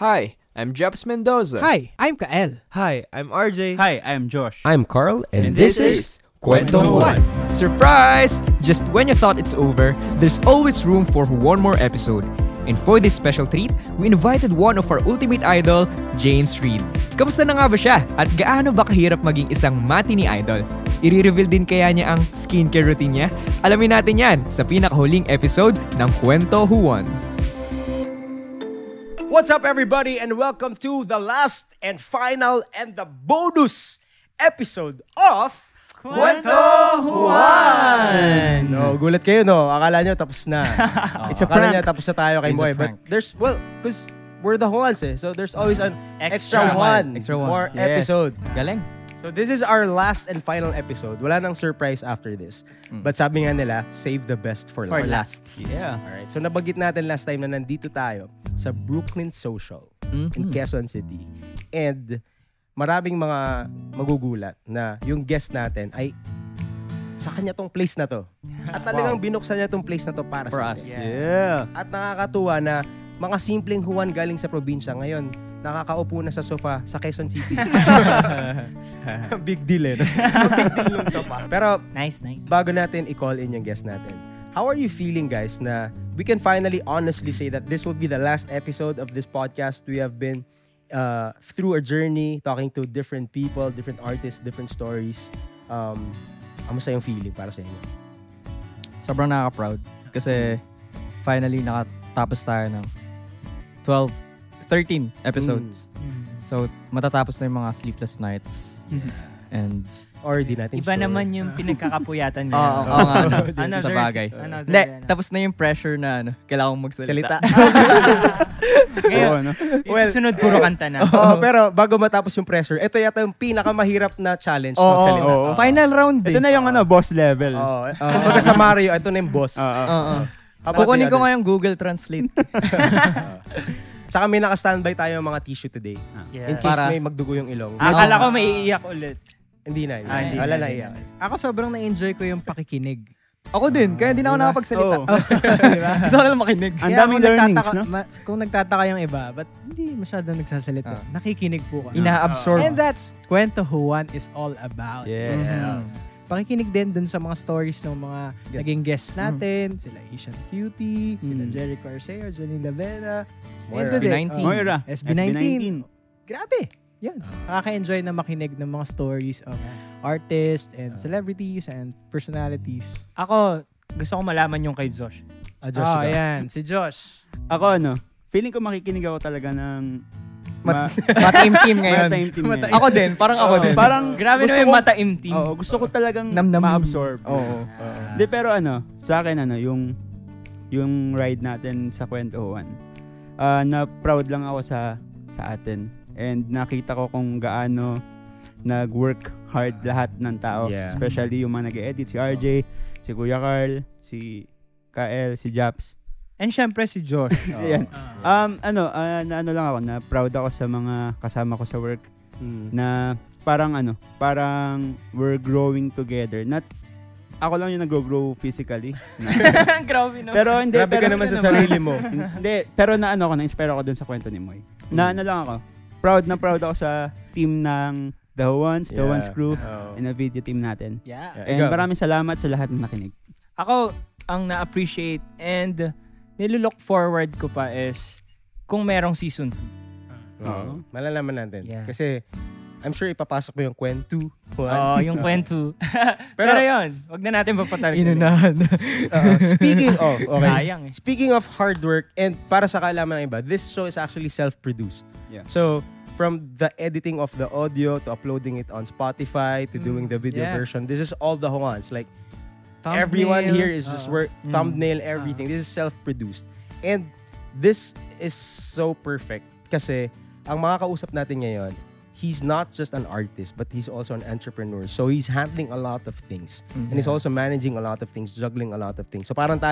Hi, I'm Japs Mendoza. Hi, I'm Kael. Hi, I'm RJ. Hi, I'm Josh. I'm Carl, and this is Kwento Juan. Surprise! Just when you thought it's over, there's always room for one more episode. And for this special treat, we invited one of our ultimate idol, James Reid. Kamusta na nga ba siya? At gaano ba kahirap maging isang matini idol? I-reveal din kaya niya ang skincare routine niya? Alamin natin yan sa pinakahuling episode ng Kwento Juan. What's up, everybody, and welcome to the last and final and the bonus episode of Kwento Juan! No, gulat kayo, no? Akala nyo tapos na. It's a prank. Akala nyo tapos na tayo kay Moe. But there's, well, because we're the Juans, eh. So there's always an extra one more episode. Galing. So this is our last and final episode. Wala nang surprise after this. But sabi nga nila, save the best for last. Yeah. Alright, so nabagit natin last time na nandito tayo sa Brooklyn Social in Quezon City. And maraming mga magugulat na yung guest natin ay sa kanya tong place na to. At talagang binuksan niya tong place na to para sa us. Yeah. At nakakatuwa na mga simpleng Juan galing sa probinsya ngayon nakakaupo na sa sofa sa Quezon City. Big deal eh. Big deal yung sofa. Pero nice. Bago natin i-call in yung guest natin, how are you feeling, guys, na we can finally honestly say that this will be the last episode of this podcast? We have been through a journey, talking to different people, different artists, different stories. Kamusta yung feeling para sa inyo? Sobrang nakaka-proud kasi finally nakatapos tayo ng 13 episodes. So, matatapos na yung mga sleepless nights. And or di natin iba sure naman yung pinagkakapuyatan nila. Oo nga. Sa bagay. Hindi, tapos na yung pressure na kailangan kong magsalita. Ngayon, yung susunod puro kanta na. Pero bago matapos yung pressure, ito yata yung pinakamahirap na challenge. Final round eh. Ito na yung boss level. Tapos pagka sa Mario, ito na yung boss. Kukunin ko nga yung Google Translate. Saka may naka-standby tayo mga tissue today. In case para may magdugo yung ilong. Akala ko may iiyak ulit. Hindi na. Wala na iyak. Ako sobrang na-enjoy ko yung pakikinig. Ako din, kaya hindi na ako nakapagsalita. Diba? Gusto ko nalang makinig. Ang daming learnings, no? Kung nagtataka yung iba, but hindi masyadong nagsasalita. Nakikinig po ka. Ina-absorb. And that's Kwento Juan is all about. Yes. Pakikinig din dun sa mga stories ng mga naging guests natin. Sila Asian Cutie, sila Jerry Carceo, Janine Lavera, SB19. Moira. SB19. Grabe. Yan. Nakaka-enjoy na makinig ng mga stories of artists and celebrities and personalities. Ako, gusto ko malaman yung kay Josh. Josh. Yan. Si Josh. Ako, feeling ko makikinig ako talaga ng mataimtim ngayon. Ako din. Parang ako din. Grabe naman yung mataimtim. Gusto ko talagang ma-absorb. Hindi, pero sa akin, yung ride natin sa Kwento Juan. Na proud lang ako sa atin. And nakita ko kung gaano nag-work hard lahat ng tao. Yeah. Especially yung mga nag-edit. Si RJ, si Kuya Carl, si Kael, si Japs. And syempre si Josh. Ayan. Lang ako, na proud ako sa mga kasama ko sa work. Na parang we're growing together. Not ako lang yung nag-grow physically. Grabe no. Pero hindi. Grabe ka naman sa sarili mo. Hindi. Pero na-inspire ako dun sa kwento ni Moy. Lang ako. Proud ako sa team ng The Ones, The Ones Group, and the video team natin. Yeah. And maraming salamat sa lahat ng nakinig. Ako, ang na-appreciate and nilulook forward ko pa is kung merong season 2. Malalaman natin. Yeah. Kasi I'm sure ipapasok mo yung kwento. Yung kwento. Pero yun, wag na natin papatalikin. Inunahan. Speaking of hard work, and para sa kaalaman ng iba, this show is actually self-produced. Yeah. So, from the editing of the audio to uploading it on Spotify to doing the video version, this is all the Juans. Like, thumbnail, everyone here is just work, thumbnail, everything. This is self-produced. And this is so perfect kasi ang makakausap natin ngayon, he's not just an artist but he's also an entrepreneur. So, he's handling a lot of things. And he's also managing a lot of things, juggling a lot of things. So, parang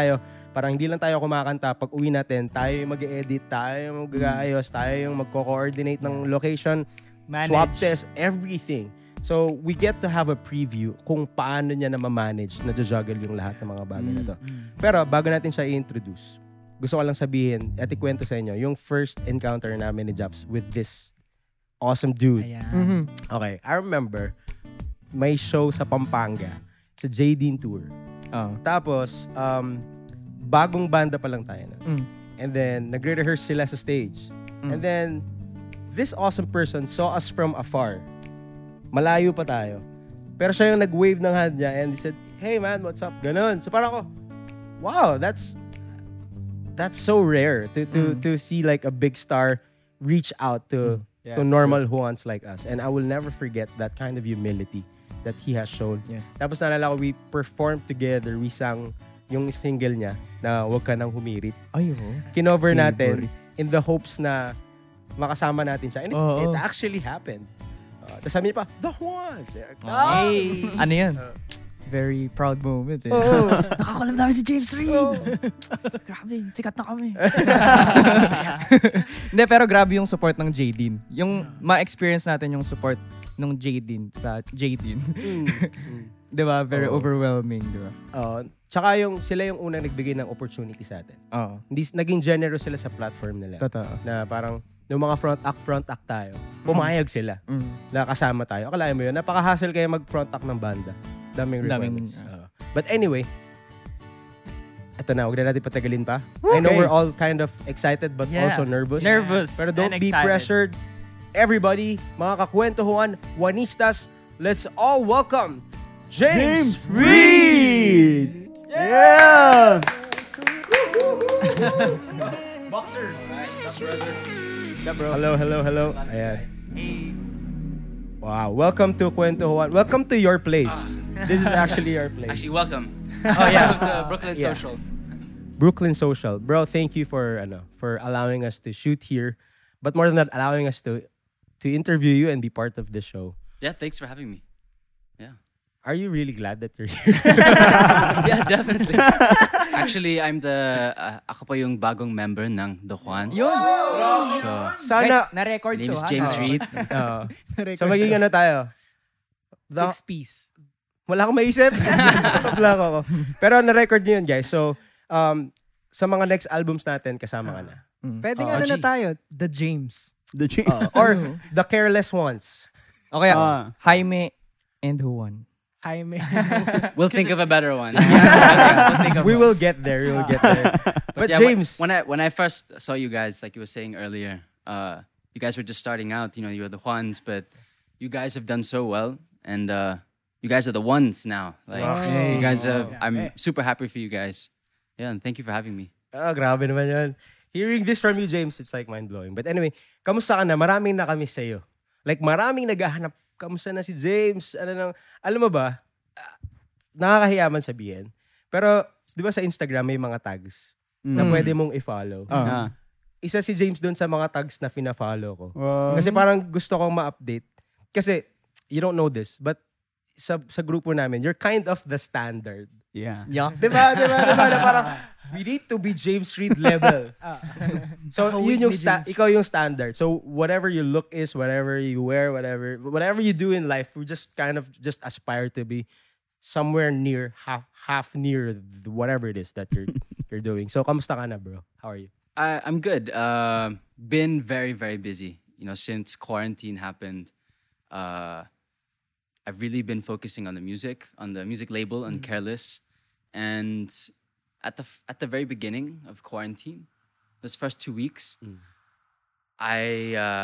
hindi lang tayo kumakanta. Pag uwi natin, tayo yung mag-edit, tayo yung mag-aayos, tayo yung mag-coordinate ng location, manage, swap test, everything. So, we get to have a preview kung paano niya na ma-manage, na juggle yung lahat ng mga bagay na to. Pero, bago natin siya i-introduce, gusto ko lang sabihin at ikwento sa inyo yung first encounter namin ni Japs with this awesome dude. Mm-hmm. Okay, I remember may show sa Pampanga sa J.D. Tour. Tapos bagong banda pa lang tayo na. Mm. And then nagre-rehearse sila sa stage. Mm. And then this awesome person saw us from afar. Malayo pa tayo. Pero siya yung nag-wave ng hand niya and he said, "Hey man, what's up?" Ganun. So parang ako, wow, that's so rare to see like a big star reach out to to normal Juans like us. And I will never forget that kind of humility that he has shown. Yeah. Tapos naalala ko, we performed together. We sang yung single niya na Huwag Ka Nang Humirit. Ay, oh. Kinover natin in the hopes na makasama natin siya. And it actually happened. Tapos sabi niya pa, The Juans! Hey. Ano yan? Very proud moment eh. Oh. Nakakulam namin si James Reid. Oh. Grabe, sikat na kami. Hindi, pero grabe yung support ng Jaden. Yung ma-experience natin yung support ng Jaden sa Jaden. Diba? Very overwhelming, diba? Tsaka yung, sila yung unang nagbigay ng opportunity sa atin. Hindi, naging generous sila sa platform nila. Totoo. Na parang, noong mga front act tayo, pumayag sila. Na kasama tayo. Akalain mo yun, napaka-hassle kayo mag-front act ng banda. Daming requirements. But anyway, eto na, huwag na natin patagalin pa. Okay. I know we're all kind of excited but also nervous. Nervous. Pero don't be pressured. Everybody, mga Kwento Juan, Juanistas, let's all welcome James Reid! Yeah! Boxer! Hello. Ayan. Hey. Wow, welcome to Kwento Juan. Welcome to your place. This is actually your place. Actually, welcome. Welcome to Brooklyn Social. Brooklyn Social. Bro, thank you for allowing us to shoot here. But more than that, allowing us to interview you and be part of the show. Yeah, thanks for having me. Yeah. Are you really glad that you're here? Yeah, definitely. Actually, I'm ako pa yung bagong member ng The Juans. So, sana, guys, na-record name to. Name is James Reid. So, magiging tayo? Six-piece. Wala akong maisip. Black ako. Pero na-record niyo yun, guys. So, sa mga next albums natin, kasama ka na. Pwede nga na tayo, The James. The James. Or The Careless Ones. Okay, Jaime and Juan. Jaime. We'll think of a better one. We'll get there. We will get there. But yeah, James, when I first saw you guys, like you were saying earlier, you guys were just starting out. You know, you were the Juans, but you guys have done so well, and you guys are the ones now. Like you guys have. I'm super happy for you guys. Yeah, and thank you for having me. Oh, grabe naman yun. Hearing this from you, James, it's like mind blowing. But anyway, kamusta ka na? Maraming na kami sa iyo. Like maraming naghahanap. Kamusta na si James? Alam mo ba, nakakahiyaman sabihin. Pero, di ba sa Instagram may mga tags na pwede mong i-follow. Isa si James dun sa mga tags na fina-follow ko. Kasi parang gusto kong ma-update. Kasi, you don't know this, but sa grupo namin, you're kind of the standard. Yeah. Diba? Na parang, we need to be James Reid level. So, yun yung ikaw yung standard. So, whatever your look is, whatever you wear, whatever you do in life, we just kind of just aspire to be somewhere near, half near whatever it is that you're doing. So, kamusta ka na, bro? How are you? I'm good. Been very, very busy. You know, since quarantine happened, I've really been focusing on the music label, on Careless. And at the very beginning of quarantine, those first 2 weeks, I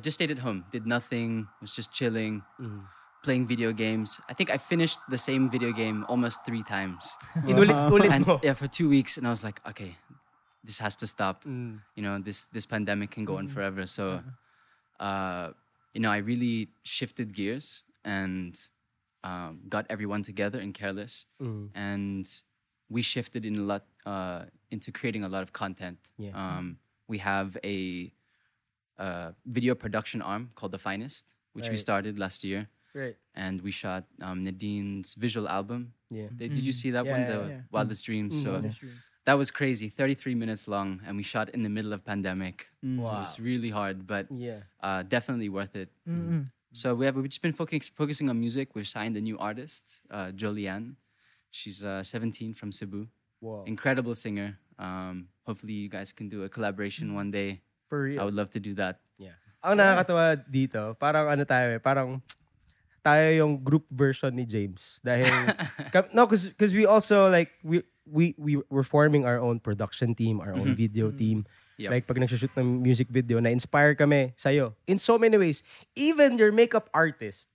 just stayed at home, did nothing, was just chilling, playing video games. I think I finished the same video game almost 3 times. Yeah, for 2 weeks, and I was like, okay, this has to stop. You know, this pandemic can go on forever. So, you know, I really shifted gears and got everyone together in Careless, and we shifted in a lot into creating a lot of content. Yeah. We have a video production arm called The Finest, which we started last year. Right. And we shot Nadine's visual album. Yeah. Did you see that one? The Wildest Dreams. So that was crazy. 33 minutes long, and we shot in the middle of pandemic. Wow. It was really hard, but definitely worth it. Mm-hmm. So we've just been focusing on music. We've signed a new artist, Jolianne. She's 17 from Cebu. Wow. Incredible singer. Hopefully you guys can do a collaboration one day. For real. I would love to do that. Yeah. Ang nakakatawa dito, parang ano tayo eh, parang tayo yung group version ni James. Dahil, no, because we also like, we're forming our own production team, our own video team. Yep. Like pag nagshoot ng music video, na-inspire kami sa'yo. In so many ways. Even your makeup artist.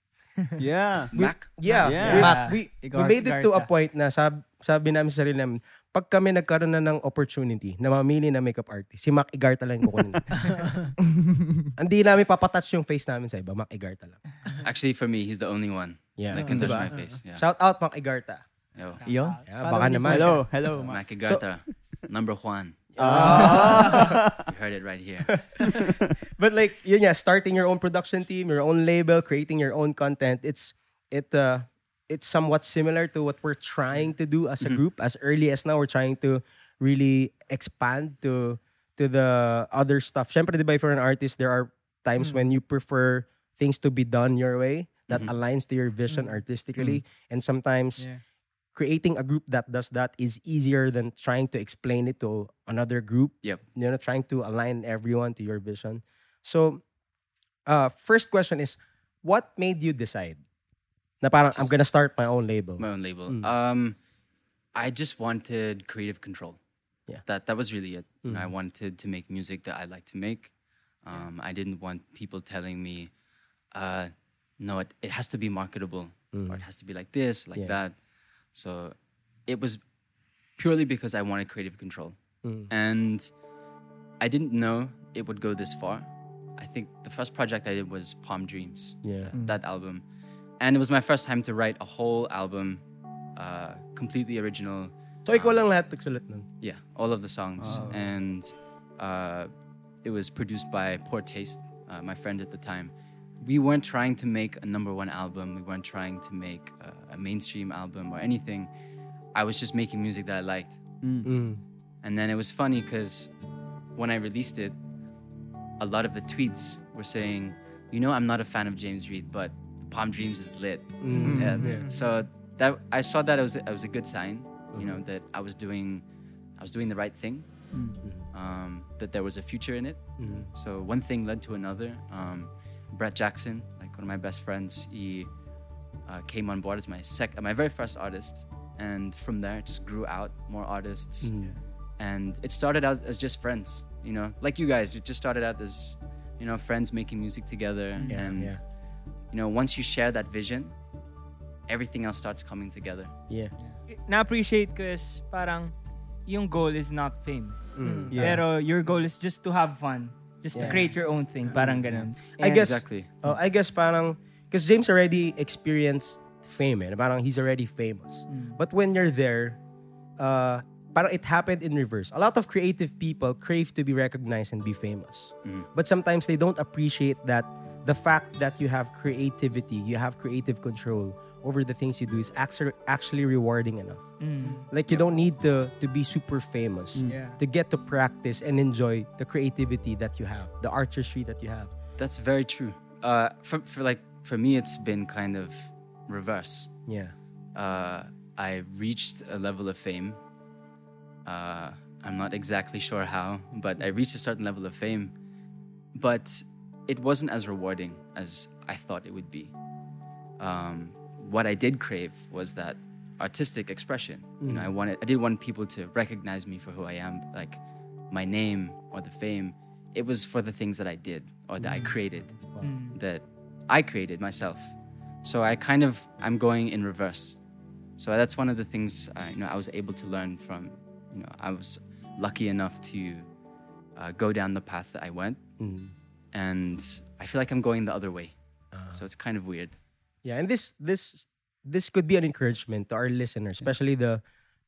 Yeah. Mac? Yeah. Mac. We made it to a point na sabi namin sa sarili namin, pag kami nagkaroon na ng opportunity na mamili na makeup artist, si Mac Igarta lang yung kukunin. Hindi namin papatouch yung face namin sa iba. Mac Igarta lang. Actually, for me, he's the only one that can touch my face. Yeah. Shout out, Mac Igarta. Yo. Yeah, baka naman. Hello. Mac Igarta. Number Juan. Oh. You heard it right here. But like, starting your own production team, your own label, creating your own content, it's somewhat similar to what we're trying to do as a group. As early as now, we're trying to really expand to the other stuff. Syempre, diba, for an artist, there are times when you prefer things to be done your way that aligns to your vision artistically, and sometimes. Yeah. Creating a group that does that is easier than trying to explain it to another group. Yep. You know, trying to align everyone to your vision. So, first question is, what made you decide? Na parang, I'm gonna start my own label. My own label. I just wanted creative control. Yeah. That was really it. Mm-hmm. I wanted to make music that I like to make. I didn't want people telling me, no, it has to be marketable or it has to be like this, like that. So it was purely because I wanted creative control. And I didn't know it would go this far. I think the first project I did was Palm Dreams, that album. And it was my first time to write a whole album, completely original. So ikaw lang lahat nagsulat nun? Yeah, all of the songs. Oh. And it was produced by Poor Taste, my friend at the time. We weren't trying to make a number one album. We weren't trying to make a mainstream album or anything. I was just making music that I liked. And then it was funny because when I released it, a lot of the tweets were saying, I'm not a fan of James Reid, but Palm Dreams is lit. So that I saw that it was a good sign, that I was doing the right thing, that there was a future in it. So one thing led to another. Brett Jackson, like one of my best friends, he came on board as my very first artist, and from there it just grew out more artists, and it started out as just friends, like you guys. It just started out as friends making music together, and once you share that vision, everything else starts coming together. Na appreciate ko is parang yung goal is not fame, pero your goal is just to have fun. Just to create your own thing, parang ganun. I guess exactly. Oh, I guess parang because James already experienced fame, eh? Parang he's already famous. But when you're there, parang it happened in reverse. A lot of creative people crave to be recognized and be famous, but sometimes they don't appreciate that the fact that you have creativity, you have creative control over the things you do is actually rewarding enough. Like you don't need to be super famous to get to practice and enjoy the creativity that you have, the artistry that you have. That's very true. For me, it's been kind of reverse. Yeah. I reached a level of fame. I'm not exactly sure how, but I reached a certain level of fame, but it wasn't as rewarding as I thought it would be. What I did crave was that artistic expression. I didn't want people to recognize me for who I am, like my name or the fame. It was for the things that I did or that I created, that I created myself. So I'm going in reverse. So that's one of the things I was able to learn from. I was lucky enough to go down the path that I went, and I feel like I'm going the other way. So it's kind of weird. Yeah, and this could be an encouragement to our listeners, especially the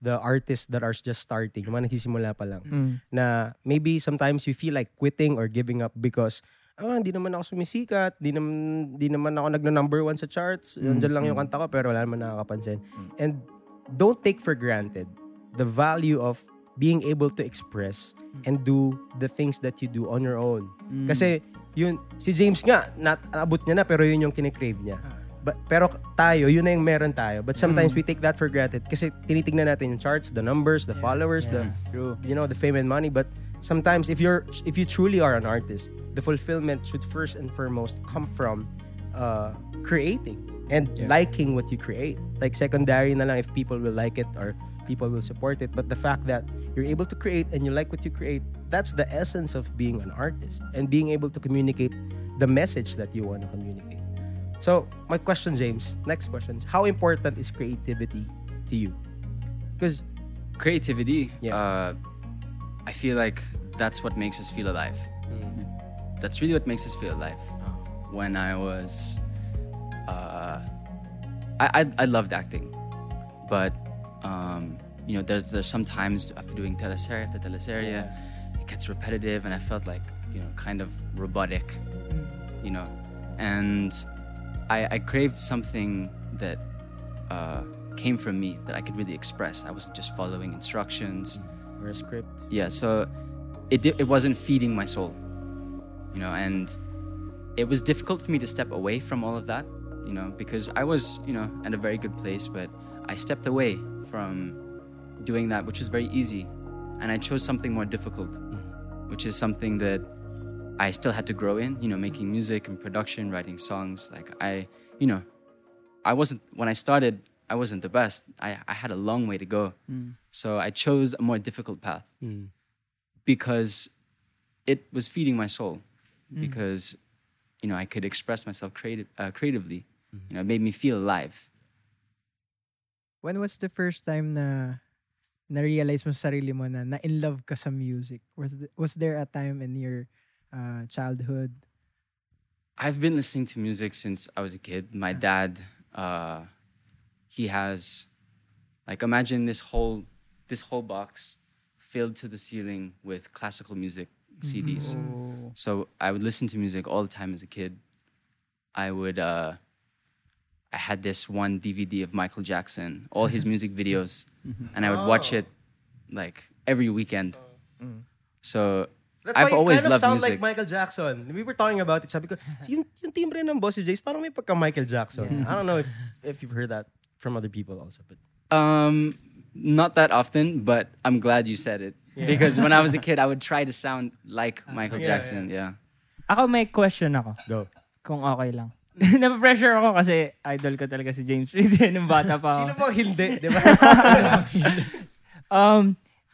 artists that are just starting, yung mga nagsisimula pa lang, na maybe sometimes you feel like quitting or giving up because, hindi naman ako sumisikat, di naman ako nagno-number one sa charts, nandiyan lang yung kanta ko pero wala naman nakakapansin. And don't take for granted the value of being able to express and do the things that you do on your own. Kasi yun, si James nga, naabot niya na pero yun yung kine-crave niya. Pero tayo, yun na yung meron tayo. But sometimes we take that for granted kasi tinitingnan natin yung charts, the numbers, the followers, the you know, the fame and money. But sometimes if you truly are an artist, the fulfillment should first and foremost come from creating and liking what you create. Like secondary na lang if people will like it or people will support it. But the fact that you're able to create and you like what you create, that's the essence of being an artist and being able to communicate the message that you want to communicate. So, my question, James, next question is, how important is creativity to you? Because creativity, I feel like that's what makes us feel alive. Mm-hmm. That's really what makes us feel alive. When I was... I loved acting, but you know, there's some times after doing teleserie after teleserie, it gets repetitive, and I felt like, you know, kind of robotic, you know, and I craved something that came from me that I could really express. I wasn't just following instructions or a script. Yeah, so it wasn't feeding my soul, you know, and it was difficult for me to step away from all of that, you know, because I was, you know, at a very good place, but I stepped away from doing that, which was very easy, and I chose something more difficult, which is something that I still had to grow in, you know, making music and production, writing songs. Like I wasn't the best. I had a long way to go. So I chose a more difficult path because it was feeding my soul, because, you know, I could express myself creatively. You know, it made me feel alive. When was the first time na-realize mo sa sarili mo na in love ka sa music? Was there a time in your childhood? I've been listening to music since I was a kid. My dad, he has, like, imagine this whole box filled to the ceiling with classical music CDs. Oh. So I would listen to music all the time as a kid. I had this one DVD of Michael Jackson, all his music videos, and I would watch it like every weekend. So that's I've always loved music. That's why you kind of sound like Michael Jackson. We were talking about it. Sabi ko, yung timbre ng boses, Jace, parang may pagka Michael Jackson. Yeah. I don't know if you've heard that from other people also, but not that often, but I'm glad you said it. Yeah. Because when I was a kid, I would try to sound like Michael Jackson. Yeah. Ako may question ako. Go. Kung okay lang. Napapressure ako kasi idol ko talaga si James Reid nung bata pa ako. Sino bang hindi, di ba?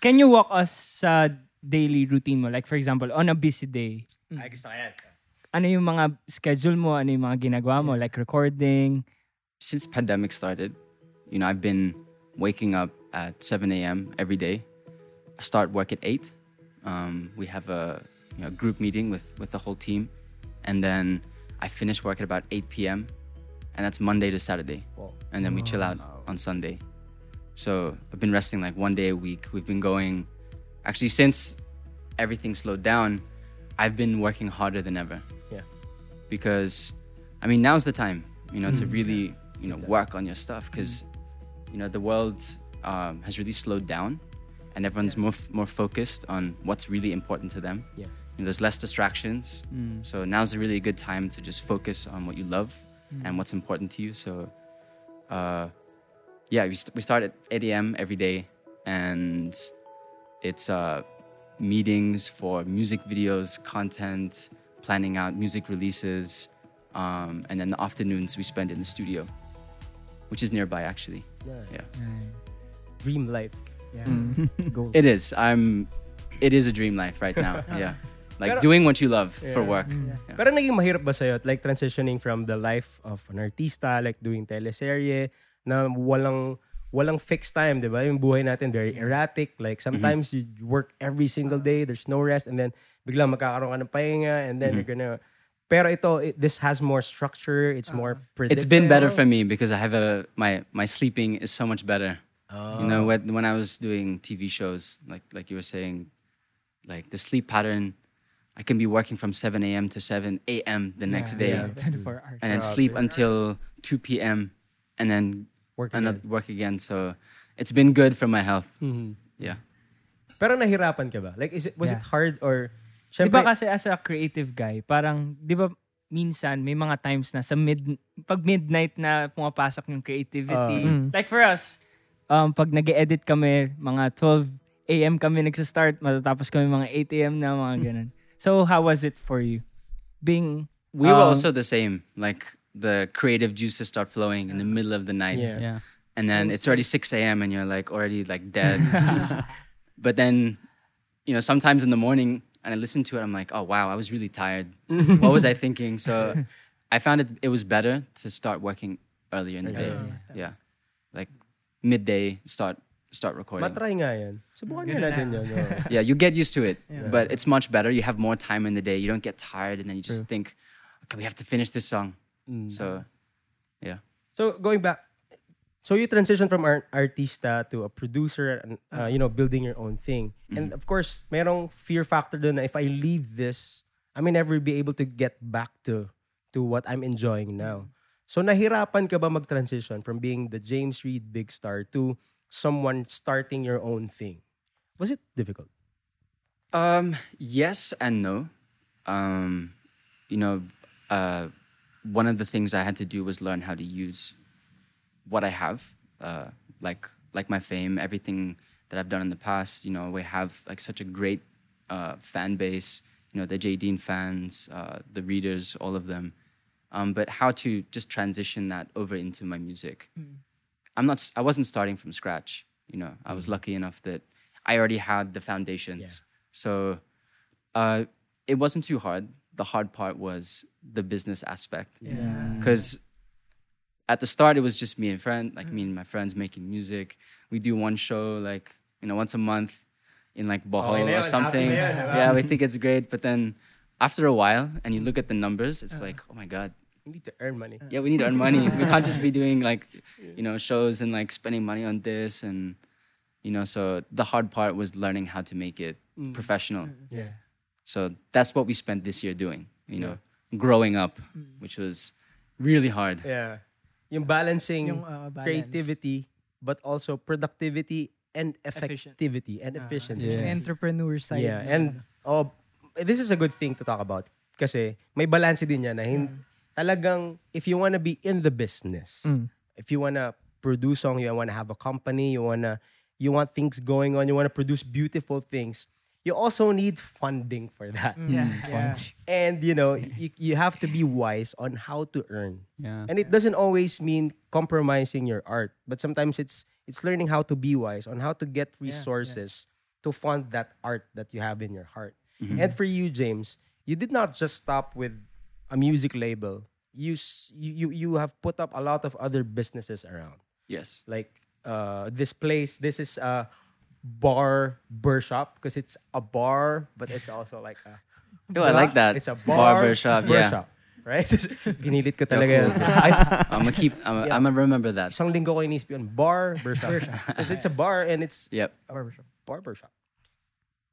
Can you walk us sa daily routine mo? Like for example, on a busy day. Ay, gusto ko yan. Ano yung mga schedule mo? Ano yung mga ginagawa mo? Like recording? Since pandemic started, you know, I've been waking up at 7 a.m. every day. I start work at 8. We have a, you know, group meeting with the whole team, and then I finish work at about 8 p.m. and that's Monday to Saturday. Whoa. And then we chill out on Sunday. So I've been resting like one day a week. We've been going, actually since everything slowed down, I've been working harder than ever. Yeah. Because I mean, now's the time, you know, to really, you know, work on your stuff, because you know, the world has really slowed down. And everyone's more focused on what's really important to them. Yeah. You know, there's less distractions. So now's a really good time to just focus on what you love and what's important to you. So, we start at 8 a.m. every day. And it's meetings for music videos, content, planning out music releases. And then the afternoons we spend in the studio, which is nearby, actually. Dream life. Yeah. Mm. It is. It is a dream life right now. Yeah. Like pero, doing what you love for work. Yeah. Yeah. Pero naging mahirap ba sa'yo? Like transitioning from the life of an artista, like doing teleserye, na walang fixed time, di ba? Yung buhay natin very erratic. Like sometimes you work every single day, there's no rest, and then biglang magkakaroon ka ng pahinga, and then you're gonna... Pero ito, this has more structure, it's more predictable. It's been better for me because I have my sleeping is so much better. Oh. You know, when I was doing TV shows, like you were saying, like the sleep pattern, I can be working from 7 a.m. to 7 a.m. the next day. Yeah. And then sleep until 2 p.m. and then work again. So it's been good for my health. Mm-hmm. Yeah. Pero nahirapan ka ba? Like, was it hard or... Syempre, diba kasi as a creative guy, parang, di ba minsan, may mga times na sa pag midnight na pumapasok yung creativity. Like for us, pag nag-edit kami, mga 12 a.m. kami nagsastart, matatapos kami mga 8 a.m. na, mga ganun. So, how was it for you? We were also the same. Like, the creative juices start flowing in the middle of the night. Yeah. And then it's already 6 a.m. and you're like already like dead. But then, you know, sometimes in the morning, and I listened to it, I'm like, oh, wow, I was really tired. What was I thinking? So I found it was better to start working earlier in the day. Yeah. Like midday, start recording. Matry nga yan. Subukan nyo natin yan. Yeah, you get used to it. Yeah. But it's much better. You have more time in the day. You don't get tired. And then you just think, okay, we have to finish this song. So, yeah. So going back, so you transition from an artista to a producer and, you know, building your own thing. And of course, merong fear factor dun na if I leave this, I may never be able to get back to what I'm enjoying now. So nahirapan ka ba mag-transition from being the James Reid big star to someone starting your own thing? Was it difficult? Yes and no. You know, one of the things I had to do was learn how to use what I have, like my fame, everything that I've done in the past. You know, we have like such a great fan base, you know, the J. Dean fans, the readers, all of them. But how to just transition that over into my music. I wasn't starting from scratch, you know. I was lucky enough that I already had the foundations. Yeah. So it wasn't too hard. The hard part was the business aspect. Yeah. 'Cause at the start, it was just me and my friends making music. We do one show, like, you know, once a month in like Bohol or something. Yeah, we think it's great. But then after a while, and you look at the numbers, it's like, oh my God. We need to earn money. Yeah, we need to earn money. We can't just be doing like, you know, shows and like spending money on this. And, you know, so the hard part was learning how to make it professional. Yeah. So that's what we spent this year doing, you know, growing up, which was really hard. Yeah. Yung balancing creativity but also productivity and effectivity and efficiency. Yes. Entrepreneur side. Yeah, and this is a good thing to talk about kasi may balance din yan na talagang if you wanna be in the business, if you wanna produce song, you wanna have a company, you want things going on, you wanna produce beautiful things, you also need funding for that. And, you know, you have to be wise on how to earn. Yeah. And it doesn't always mean compromising your art. But sometimes it's learning how to be wise on how to get resources to fund that art that you have in your heart. Mm-hmm. And for you, James, you did not just stop with a music label. You have put up a lot of other businesses around. Yes. Like this place, this is... Barber shop, because it's a bar but it's also like a I like that. It's a barber shop. Yeah. Shop, right? Ginilit ko talaga. I'm gonna keep I'm gonna remember that. Isang linggo ko inisip yun, barber shop. Because it's a bar and it's a barber shop.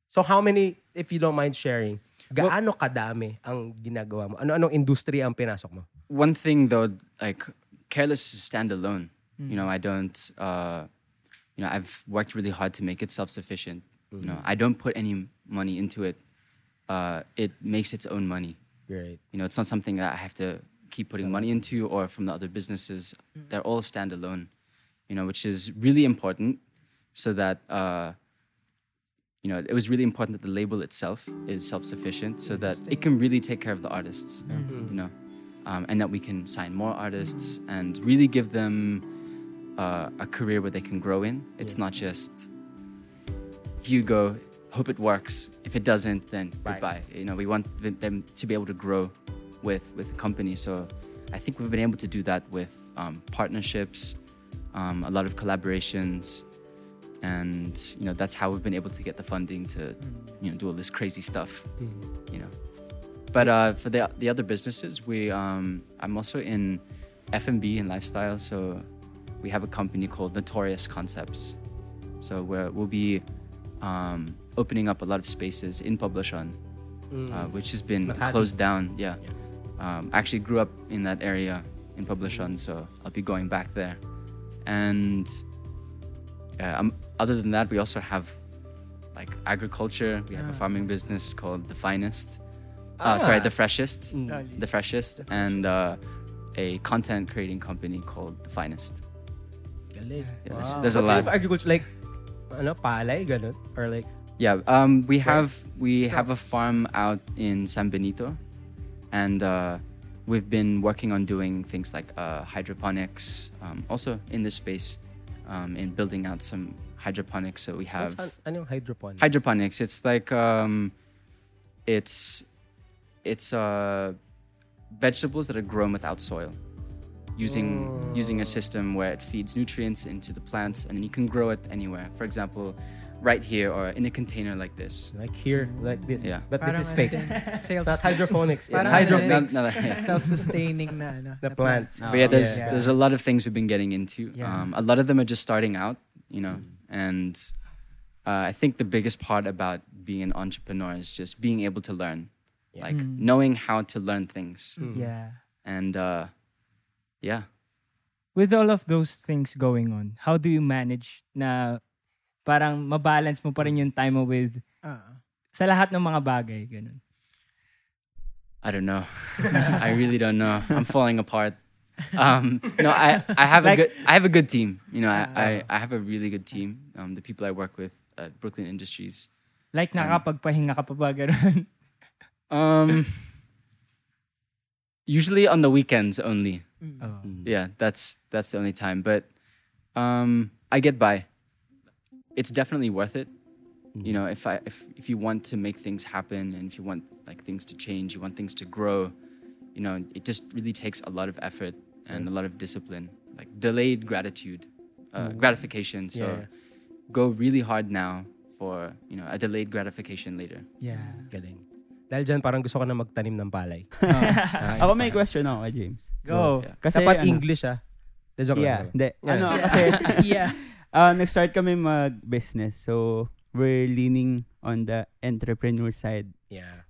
So how many, if you don't mind sharing, gaano kadami ang ginagawa mo? Ano-anong industry ang pinasok mo? One thing though, like Careless is standalone. You know, I don't you know, I've worked really hard to make it self-sufficient. You know, I don't put any money into it. It makes its own money. Right. You know, it's not something that I have to keep putting money into or from the other businesses. They're all standalone, you know, which is really important so that, you know, it was really important that the label itself is self-sufficient so that it can really take care of the artists, you know, and that we can sign more artists and really give them a career where they can grow in. It's not just Hugo, hope it works. If it doesn't, then goodbye. You know, we want them to be able to grow with the company. So I think we've been able to do that with partnerships, a lot of collaborations, and you know that's how we've been able to get the funding to you know do all this crazy stuff. You know, but for the other businesses, we I'm also in F&B and lifestyle, so. We have a company called Notorious Concepts. So we'll be opening up a lot of spaces in Poblacion, which has been closed down. Yeah. I actually grew up in that area in Poblacion, so I'll be going back there. And other than that, we also have like agriculture. We have a farming business called The Finest. The Freshest. Mm. The Freshest. And a content creating company called The Finest. Yeah, there's a lot of agriculture, like palay, ganun, or like we have a farm out in San Benito, and we've been working on doing things like hydroponics, also in this space, in building out some hydroponics. So we have hydroponics. It's like it's vegetables that are grown without soil. Using a system where it feeds nutrients into the plants, and then you can grow it anywhere. For example, right here or in a container like this. Like here, like this. Yeah. But parang this is fake. It's not hydroponics. It's hydroponics. Self-sustaining na the plant. But yeah, there's a lot of things we've been getting into. Yeah. A lot of them are just starting out, you know. And I think the biggest part about being an entrepreneur is just being able to learn. Yeah. Like knowing how to learn things. Mm. Yeah. And... yeah. With all of those things going on, how do you manage na parang mabalance mo pa rin yung time mo with sa lahat ng mga bagay? Ganun. I don't know. I really don't know. I'm falling apart. I have a good team. You know, I have a really good team. The people I work with at Brooklyn Industries. Like nakapagpahinga ka pa ba? Ganun? Usually on the weekends only. Oh. Yeah, that's the only time. But I get by. It's definitely worth it. Mm-hmm. You know, if you want to make things happen, and if you want like things to change, you want things to grow, you know, it just really takes a lot of effort and a lot of discipline. Like delayed gratification. So go really hard now for, you know, a delayed gratification later. Yeah. Galing. Dahil dyan, parang gusto ko na magtanim ng palay. Ako may question ako kay James. Go. Yeah. Kasi, dapat English ah. Yeah. Hindi. Nag-start kami mag-business. So, we're leaning on the entrepreneur side. Yeah.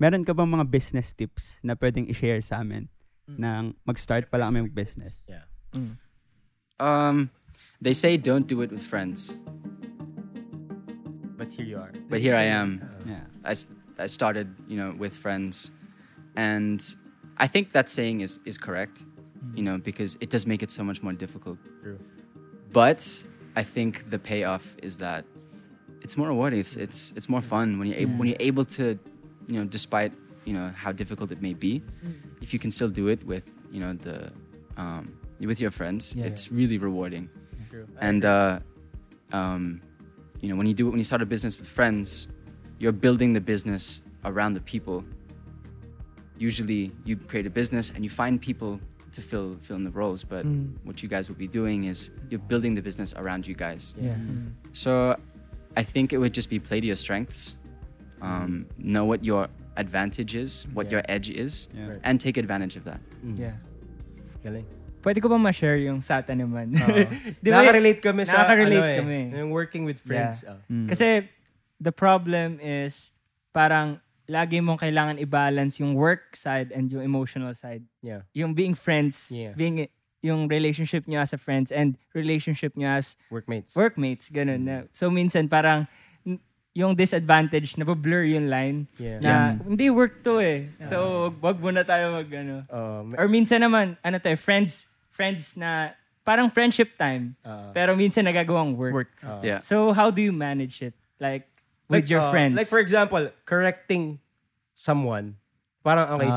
Meron ka bang mga business tips na pwedeng i-share sa amin nang mag-start pala kami mag-business? Yeah. Mm. They say don't do it with friends. But here you are. But here I am. Yeah. I started, you know, with friends, and I think that saying is correct, you know, because it does make it so much more difficult. True. But I think the payoff is that it's more rewarding. It's more fun when you're able to, you know, despite, you know, how difficult it may be, if you can still do it with, you know, the with your friends, it's really rewarding. True. And you know, when you start a business with friends, you're building the business around the people. Usually you create a business and you find people to fill in the roles, but what you guys will be doing is you're building the business around you guys. Yeah. Mm. So I think it would just be play to your strengths, know what your advantage is, what your edge is, and take advantage of that. Mm. Yeah. Galing. Pwede ko ba ma-share yung sa atin naman? Nakaka-relate kami. Yung working with friends. Yeah. Kasi the problem is parang lagi mong kailangan i-balance yung work side and yung emotional side. Yeah. Yung being friends, being yung relationship nyo as a friends and relationship nyo as workmates, ganun na. So minsan parang yung disadvantage na blur yung line na hindi work to eh. So wag muna tayo magano. Or minsan naman ano tayo friends na parang friendship time. Pero minsan nagagawang work. So how do you manage it? Like with your friends. Like for example, correcting someone. Parang okay,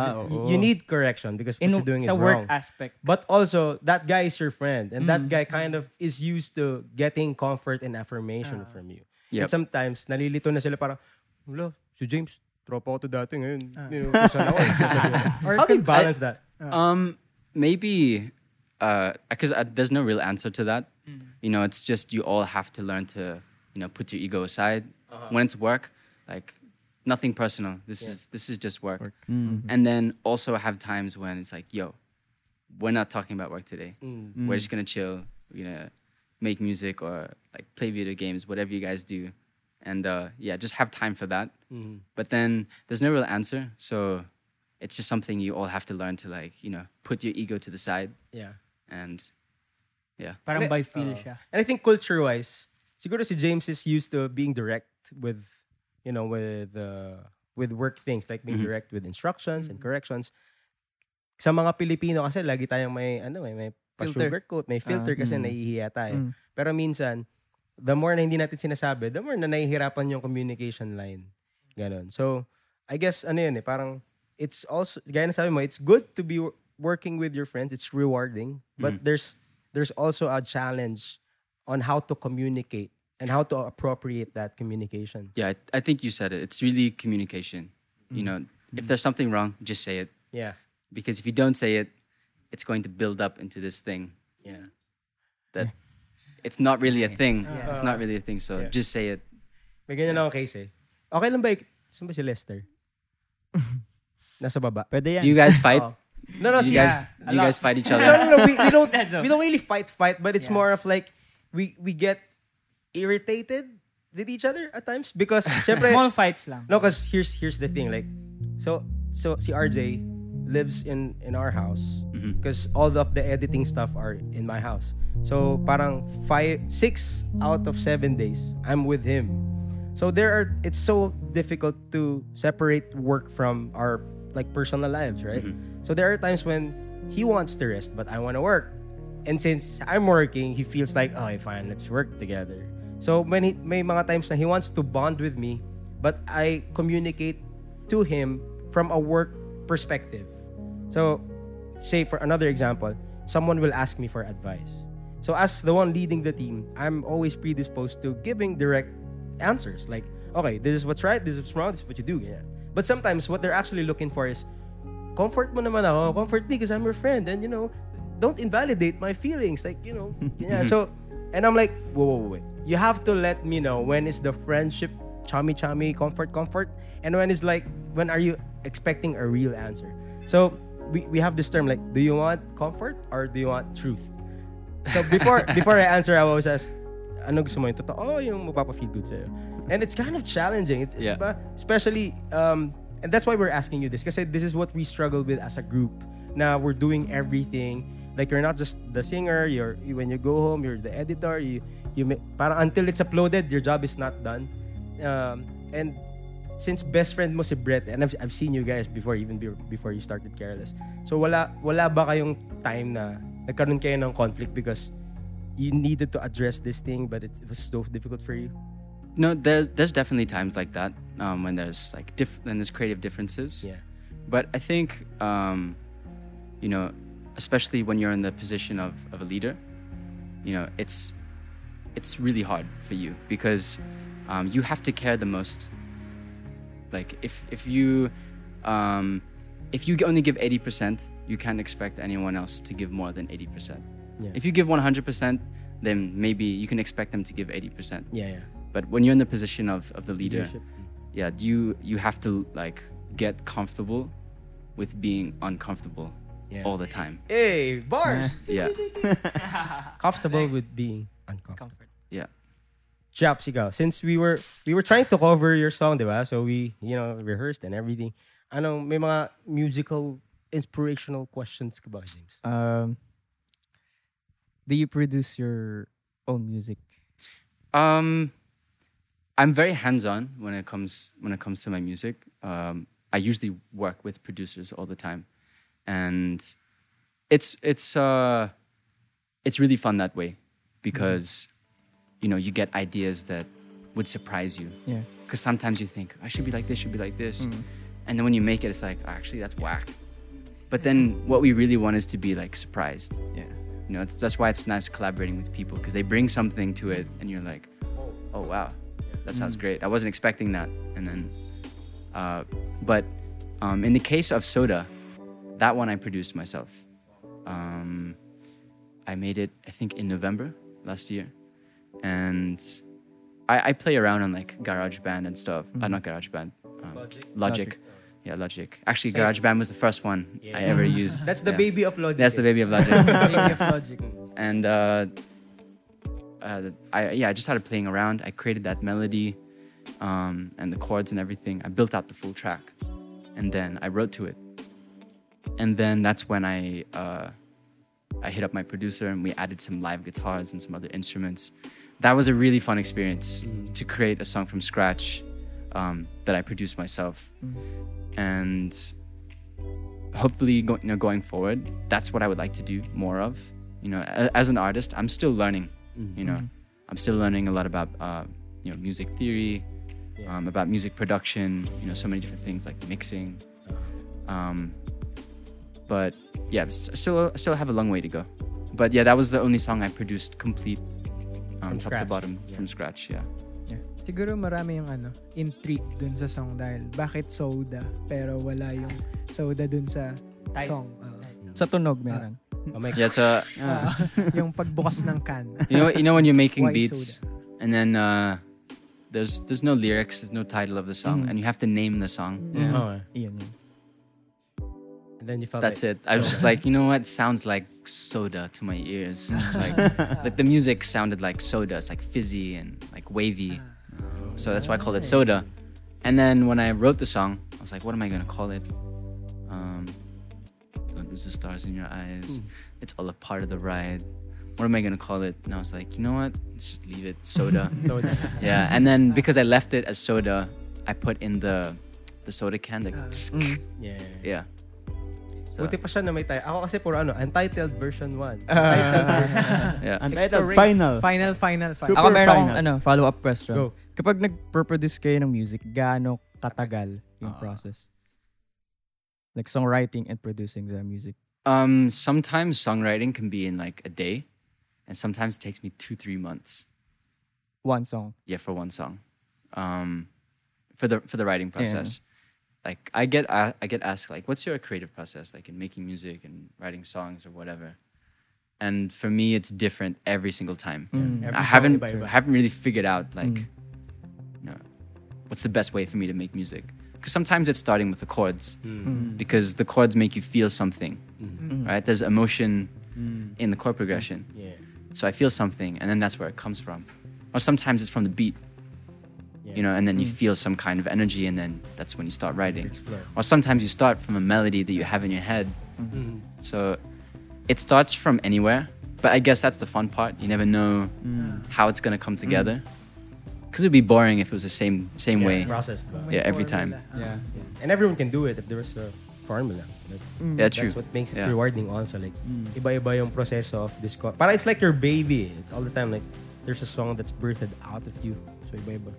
you need correction because what you're doing is wrong. It's a work aspect. But also, that guy is your friend. And that guy kind of is used to getting comfort and affirmation from you. Yep. And sometimes, nalilito na sila parang, hello, si James, tropa ko to dati ngayon. You know, how do you balance that? Maybe, because there's no real answer to that. You know, it's just you all have to learn to, you know, put your ego aside. When it's work, like nothing personal. This is just work. Mm-hmm. And then also have times when it's like, yo, we're not talking about work today. Mm-hmm. We're just gonna chill, you know, make music or like play video games, whatever you guys do. And just have time for that. Mm-hmm. But then there's no real answer, so it's just something you all have to learn to, like, you know, put your ego to the side. Yeah. And yeah. Parang by feel siya. And I think culture-wise, siguro si James is used to being direct with, you know, with with work things like being direct with instructions and corrections. Sa mga Pilipino kasi lagi tayong may ano may pa-sugarcoat, may filter kasi nahihiya tayo. Pero minsan, the more na hindi natin sinasabi, the more na nahihirapan yung communication line. Ganon. So, I guess ano yun eh, parang it's also gaya na sabi mo, it's good to be working with your friends. It's rewarding, but there's also a challenge on how to communicate and how to appropriate that communication. Yeah, I think you said it. It's really communication. You know, if there's something wrong, just say it. Yeah. Because if you don't say it, it's going to build up into this thing. Yeah. That it's not really a thing. Yeah. It's not really a thing, so just say it. May ganyan ako case eh. Okay lang ba? Saan ba si Lester? Nasa baba. Pwede yan. Do you guys fight? Oh. No, do you guys, do you guys fight each other? No, we don't really fight, but it's more of like we get irritated with each other at times because syempre, small fights lang. No, because here's the thing, like so si RJ lives in our house because all of the editing stuff are in my house. So parang 5-6 out of 7 days I'm with him. So it's so difficult to separate work from our like personal lives, right? So there are times when he wants to rest but I want to work. And since I'm working, he feels like, okay, fine, let's work together. So when may mga times na he wants to bond with me, but I communicate to him from a work perspective. So, say for another example, someone will ask me for advice. So as the one leading the team, I'm always predisposed to giving direct answers. Like, okay, this is what's right, this is what's wrong, this is what you do. Yeah. But sometimes what they're actually looking for is, comfort mo naman ako, comfort me because I'm your friend. And, you know, don't invalidate my feelings. Like, you know. Yeah. So, and I'm like, whoa, wait. You have to let me know when is the friendship chummy, comfort. And when is like, when are you expecting a real answer? So, we have this term like, do you want comfort or do you want truth? So, before I answer, I always ask, ano gusto mo yung totoo, yung magpapa-feel good sa'yo? And it's kind of challenging. It's, diba? Especially, and that's why we're asking you this. Kasi this is what we struggle with as a group. Na we're doing everything. Like, you're not just the singer. When you go home, you're the editor. Parang until it's uploaded, your job is not done. And since best friend mo si Brett, and I've seen you guys before, even before you started Careless. So, wala ba kayong time na nagkaroon kayo ng conflict because you needed to address this thing, but it was so difficult for you? No, there's definitely times like that when there's like there's creative differences. Yeah. But I think, you know, especially when you're in the position of a leader, you know, it's really hard for you because you have to care the most. Like if you only give 80%, you can't expect anyone else to give more than 80%. Yeah. If you give 100%, then maybe you can expect them to give 80%. Yeah. But when you're in the position of the leader, leadership. Yeah, you have to like get comfortable with being uncomfortable. Yeah. All the time. Hey, bars! Yeah. Comfortable with being uncomfortable. Yeah. Japsigaw, since we were trying to cover your song, diba? So we, you know, rehearsed and everything. Ano, may mga musical, inspirational questions ka ba, James? Do you produce your own music? I'm very hands-on when it comes to my music. I usually work with producers all the time. And it's really fun that way because, you know, you get ideas that would surprise you. Yeah. Because sometimes you think, I should be like this, And then when you make it, it's like, actually, that's whack. But then what we really want is to be like surprised. Yeah. You know, that's why it's nice collaborating with people because they bring something to it and you're like, oh, wow, that sounds great. I wasn't expecting that. And then, but in the case of Soda, that one I produced myself. I made it, I think, in November last year. And I play around on like GarageBand and stuff. Not GarageBand. Logic. Yeah, Logic. Actually, GarageBand was the first one I ever used. That's the baby of Logic. That's the baby of Logic. And I just started playing around. I created that melody and the chords and everything. I built out the full track. And then I wrote to it. And then that's when I hit up my producer and we added some live guitars and some other instruments. That was a really fun experience to create a song from scratch that I produced myself. And hopefully, going forward, that's what I would like to do more of. You know, as an artist, I'm still learning. You know, I'm still learning a lot about music theory, about music production. You know, so many different things like mixing. But yeah, still have a long way to go. But yeah, that was the only song I produced complete top to bottom from scratch. Yeah. Siguro marami yung intrigue dun sa song dahil bakit soda pero wala yung soda dun sa song. Sa tunog meron. Yung pagbukas ng can. You know when you're making beats soda? And then there's no lyrics, there's no title of the song and you have to name the song. Then you felt that's like, it. I was just like, you know what? It sounds like soda to my ears. Like the music sounded like soda. It's like fizzy and like wavy. So that's why I called it Soda. And then when I wrote the song, I was like, what am I going to call it? Don't lose the stars in your eyes. It's all a part of the ride. What am I going to call it? And I was like, you know what? Let's just leave it Soda. Yeah. And then because I left it as Soda, I put in the soda can. Like, yeah. So. Buti pa siya na may tayo. Ako kasi puro Untitled version 1. Untitled version 1. Yeah. Untitled final. Ako meron akong follow-up question. Go. Kapag nag-produce kayo ng music, gaano katagal yung process? Like songwriting and producing the music. Sometimes songwriting can be in like a day. And sometimes it takes me 2-3 months. One song? Yeah, for one song. For the writing process. Yeah. Like I get asked like, what's your creative process like in making music and writing songs or whatever? And for me, it's different every single time. Yeah. I haven't really figured out like, what's the best way for me to make music? Because sometimes it's starting with the chords because the chords make you feel something, right? There's emotion in the chord progression. Yeah. So I feel something, and then that's where it comes from. Or sometimes it's from the beat. You know, and then you feel some kind of energy, and then that's when you start writing. Explore. Or sometimes you start from a melody that you have in your head. So it starts from anywhere, but I guess that's the fun part. You never know how it's going to come together. Because it would be boring if it was the same way. Processed, every time. Yeah. And everyone can do it if there was a formula. Like, yeah, true. That's what makes it rewarding also. Like, iba-iba yung proseso of this. But it's like your baby. It's all the time like there's a song that's birthed out of you. So iba-iba.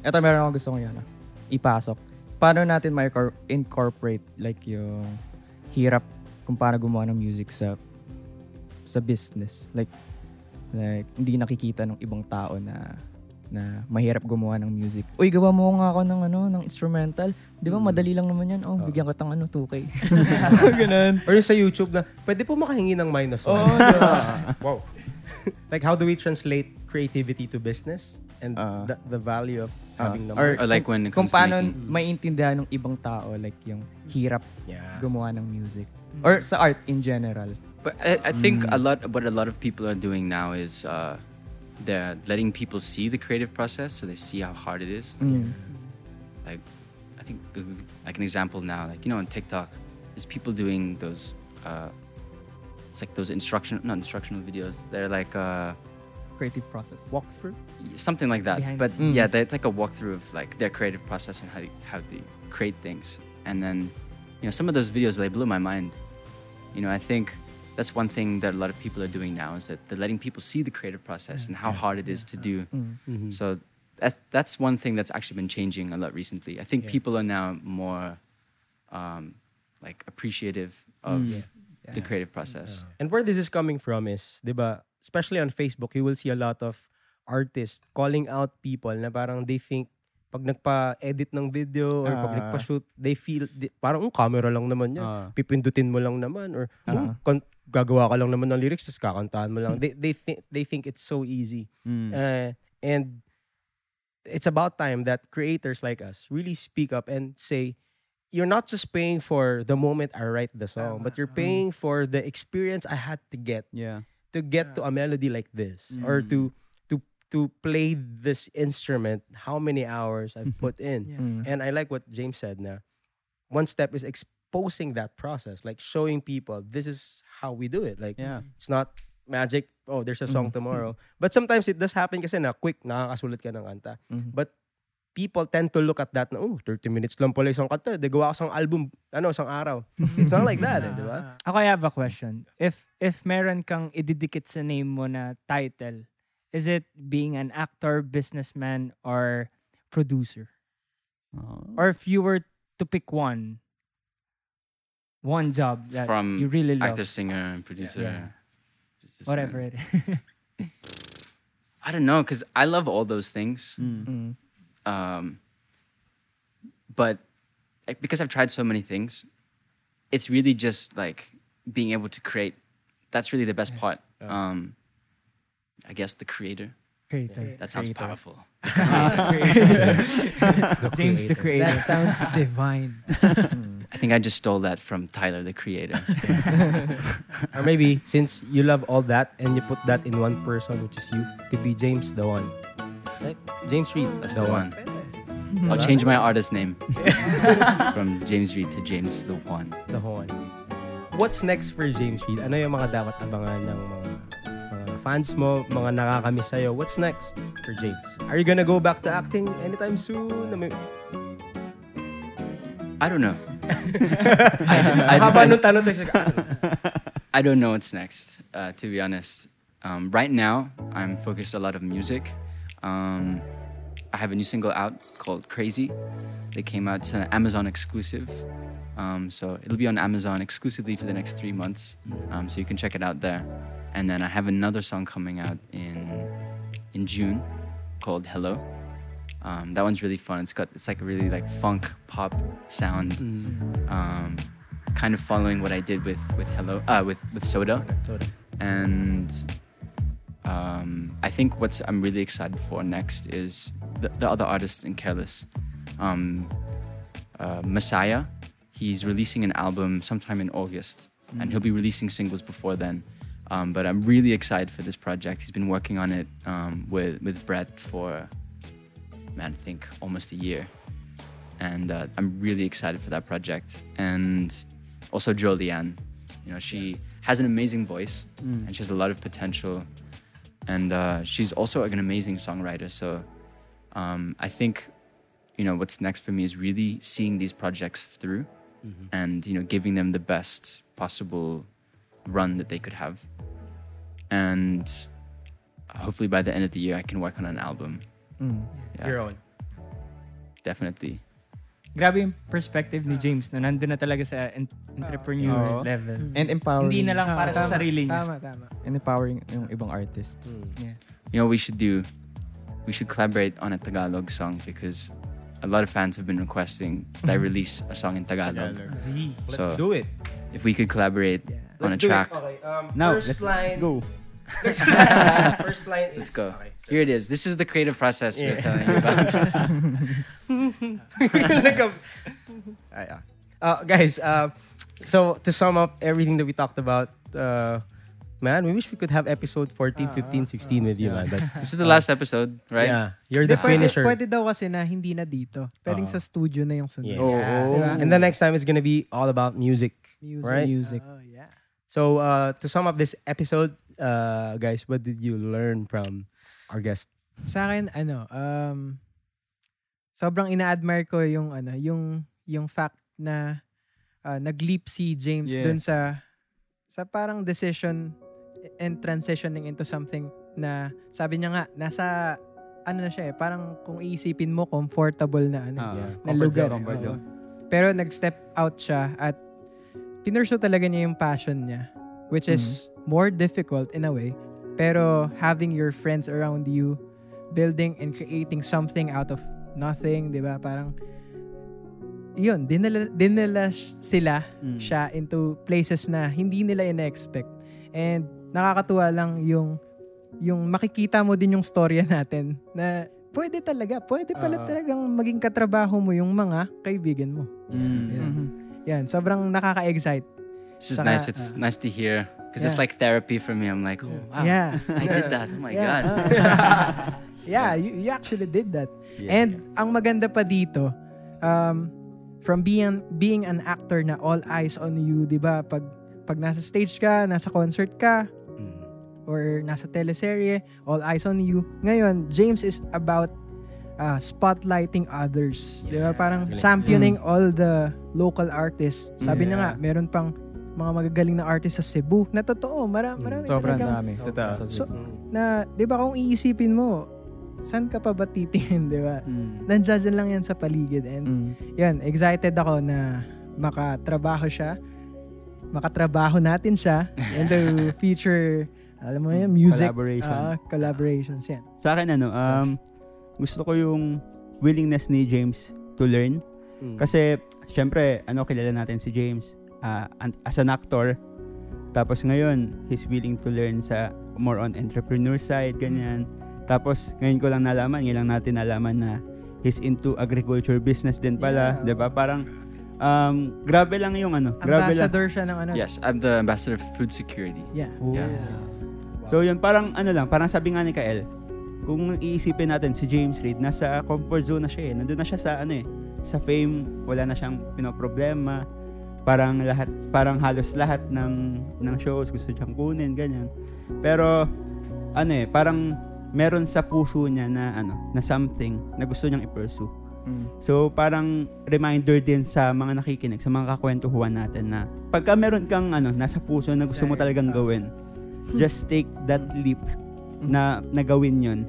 Ito, meron akong gusto ko yan, ipasok. Paano natin ma-incorporate like yung hirap kung paano gumawa ng music sa business? Like hindi nakikita ng ibang tao na mahirap gumawa ng music. Uy, gawa mo nga ako ng instrumental. Di ba, madali lang naman yan. Bigyan ko tang 2K. Ganun. Or sa YouTube na, pwede po makahingi ng minus 1. Wow. Like, how do we translate creativity to business? And the value of having numbers. Or like when it comes to making... Kung paano maintindihan ng ibang tao, like yung hirap gumawa ng music. Or sa art in general. But I think what a lot of people are doing now is they're letting people see the creative process so they see how hard it is. Like, I think like an example now, like, on TikTok, there's people doing those, it's like those not instructional videos. They're like... creative process walkthrough, something like that. Behind but it's like a walkthrough of like their creative process and how they create things. And then some of those videos, they blew my mind. I think that's one thing that a lot of people are doing now is that they're letting people see the creative process and how hard it is to do. So that's one thing that's actually been changing a lot recently. I think people are now more like appreciative of the creative process. And where this is coming from is, diba, especially on Facebook, you will see a lot of artists calling out people na parang they think pag nagpa-edit ng video or pag nagpa-shoot, they feel parang camera lang naman yan. Pipindutin mo lang naman or gagawa ka lang naman ng lyrics tapos kakantahan mo lang. They think it's so easy. And it's about time that creators like us really speak up and say, you're not just paying for the moment I write the song, but you're paying for the experience I had to get. Yeah. To get to a melody like this, or to play this instrument, how many hours I've put in. And I like what James said now. One step is exposing that process, like showing people this is how we do it. Like it's not magic, there's a song tomorrow. But sometimes it does happen kasi na quick, nakakasulat ka ng kanta. But people tend to look at that na, 30 minutes lang pala isang kanta. Gawa ko isang album, isang araw. It's not like that, eh, di ba? Ako, I have a question. If meron kang ididikit sa name mo na title, is it being an actor, businessman, or producer? Or if you were to pick one job that from you really love. Actor, singer, producer. Yeah. Whatever it is. I don't know, because I love all those things. Mm. But because I've tried so many things, it's really just like being able to create. That's really the best part. I guess the creator. That sounds powerful. James the Creator. That sounds divine. I think I just stole that from Tyler the Creator. Or maybe since you love all that and you put that in one person, which is you, could be James the One. Right? James Reid. That's the one. I'll change my artist name from James Reid to James the One. The One. What's next for James Reid? Ano yung mga dapat abangan ng mga fans mo, mga nakakamiss sa'yo? What's next for James? Are you gonna go back to acting anytime soon? I don't know. I don't know what's next, to be honest. Right now, I'm focused a lot on music. I have a new single out called Crazy. That came out. It's an Amazon exclusive. So it'll be on Amazon exclusively for the next 3 months. So you can check it out there. And then I have another song coming out in June called Hello. That one's really fun. It's like a really like funk pop sound, kind of following what I did with Hello with Soda. And I think what I'm really excited for next is the other artist in Careless, Messiah. He's releasing an album sometime in August, and he'll be releasing singles before then. But I'm really excited for this project. He's been working on it with Brett for. I think almost a year, and I'm really excited for that project. And also Jolianne, she has an amazing voice and she has a lot of potential, and she's also an amazing songwriter. So I think what's next for me is really seeing these projects through, and giving them the best possible run that they could have, and hopefully by the end of the year I can work on an album. Yeah. Your own. Definitely. Grabe yung perspective ni James na nandun na talaga sa entrepreneur level. And empowering. Hindi na lang para sa sarili niya. Tama. And empowering yung ibang artists. Yeah. We should collaborate on a Tagalog song because a lot of fans have been requesting that I release a song in Tagalog. Let's do it. If we could collaborate on a track. Okay. Now, let's go. First line is... Let's go. Okay. Here it is. This is the creative process we're telling you about. Guys, so to sum up everything that we talked about, man, we wish we could have episode 14, 15, 16 with you, man. But, this is the last episode, right? Yeah. You're the finisher. Pwede daw kasi na hindi na dito. Pwedeng sa studio na yung sunod. Yeah. Oh. And the next time is gonna be all about music. Right? Music. Oh, yeah. So to sum up this episode, guys, what did you learn from our guest? Sa akin, sobrang ina-admire ko yung fact na nag-leap si James dun sa parang decision and transitioning into something na sabi niya nga, nasa na siya parang kung iisipin mo comfortable na na lugar. Pero nag-step out siya at pinurso talaga niya yung passion niya, which is more difficult in a way, pero having your friends around you, building and creating something out of nothing, 'di ba? Parang yun, dinala sila siya into places na hindi nila ina-expect. And nakakatuwa lang yung makikita mo din yung storya natin na pwede pala talagang maging katrabaho mo yung mga kaibigan mo. Yan, sobrang nakaka-excite. This is nice. It's nice to hear because it's like therapy for me. I'm like, wow, I did that. Oh my God. You actually did that. Yeah, and ang maganda pa dito, from being an actor na all eyes on you, di ba? Pag nasa stage ka, nasa concert ka, or nasa teleserye, all eyes on you. Ngayon, James is about spotlighting others. Yeah. Diba? Parang championing all the local artists. Sabi na nga, meron pang mga magagaling na artist sa Cebu. Na totoo, marami. Sobrang dami. Totoo. So, na, diba kung iisipin mo, saan ka pa ba titingin, diba? Nandiyan lang yan sa paligid. And yan, excited ako na makatrabaho siya. Makatrabaho natin siya. And the future, alam mo yan, music. Collaborations yan. Sa akin, gusto ko yung willingness ni James to learn. Kasi, syempre, kilala natin si James as an actor. Tapos ngayon, he's willing to learn sa more on entrepreneur side, ganyan. Tapos, ngayon ko lang nalaman, na he's into agriculture business din pala. Yeah. Diba? Parang, grabe lang yung ambassador lang siya ng Yes, I'm the ambassador of food security. Yeah. Wow. So, yun, parang sabi nga ni Kael, kung iisipin natin, si James Reid, nasa comfort zone na siya eh. Nandun na siya sa fame, wala na siyang pinoproblema. Parang halos lahat ng shows, gusto siyang kunin, ganyan. Pero, parang, meron sa puso niya na something na gusto niyang i-pursue. So, parang reminder din sa mga nakikinig, sa mga kakwentuhan natin na pagka meron kang nasa puso na gusto mo talagang gawin, just take that leap na nagawin yun.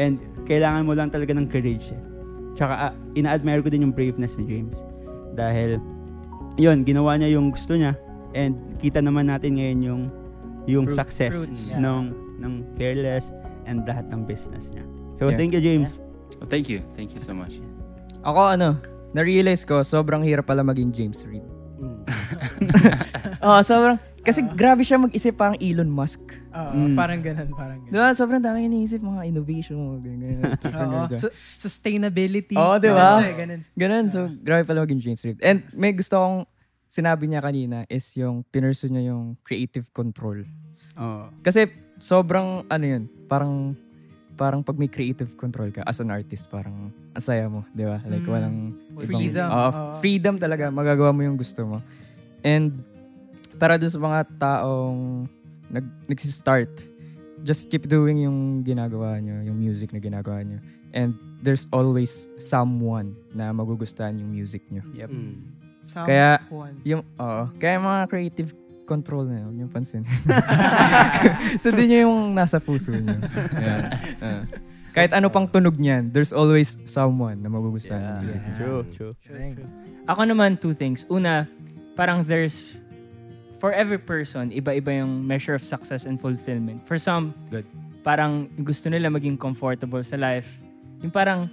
And kailangan mo lang talaga ng courage. Tsaka, ina-admire ko din yung braveness ni James. Dahil, yun, ginawa niya yung gusto niya. And kita naman natin ngayon yung success ng Careless and lahat ng business niya. So, thank you, James. Yeah. Oh, thank you. Thank you so much. Ako, na-realize ko, sobrang hirap pala maging James Reid. Sobrang, kasi grabe siya mag-isip, parang Elon Musk. Parang ganun. Diba, sobrang dami iniisip, mga innovation, mga ganun. Sustainability. Diba? Ganun, so grabe pala maging James Reid. And may gusto akong sinabi niya kanina is yung pinursu niya yung creative control. Kasi, sobrang yun, parang pag may creative control ka as an artist, parang asaya mo, di ba? Like walang freedom. Freedom talaga, magagawa mo yung gusto mo. And para dun sa mga taong nagsistart, just keep doing yung ginagawa nyo, yung music na ginagawa nyo. And there's always someone na magugustuhan yung music nyo. Yep. Kaya kaya mga creative control na yun, yung pansin. So, din nyo yung nasa puso nyo. Yeah. Kahit ano pang tunog niyan, there's always someone na magugustuhan ng music. Yeah. True. Ako naman, two things. Una, parang there's, for every person, iba-iba yung measure of success and fulfillment. For some, parang gusto nila maging comfortable sa life. Yung parang,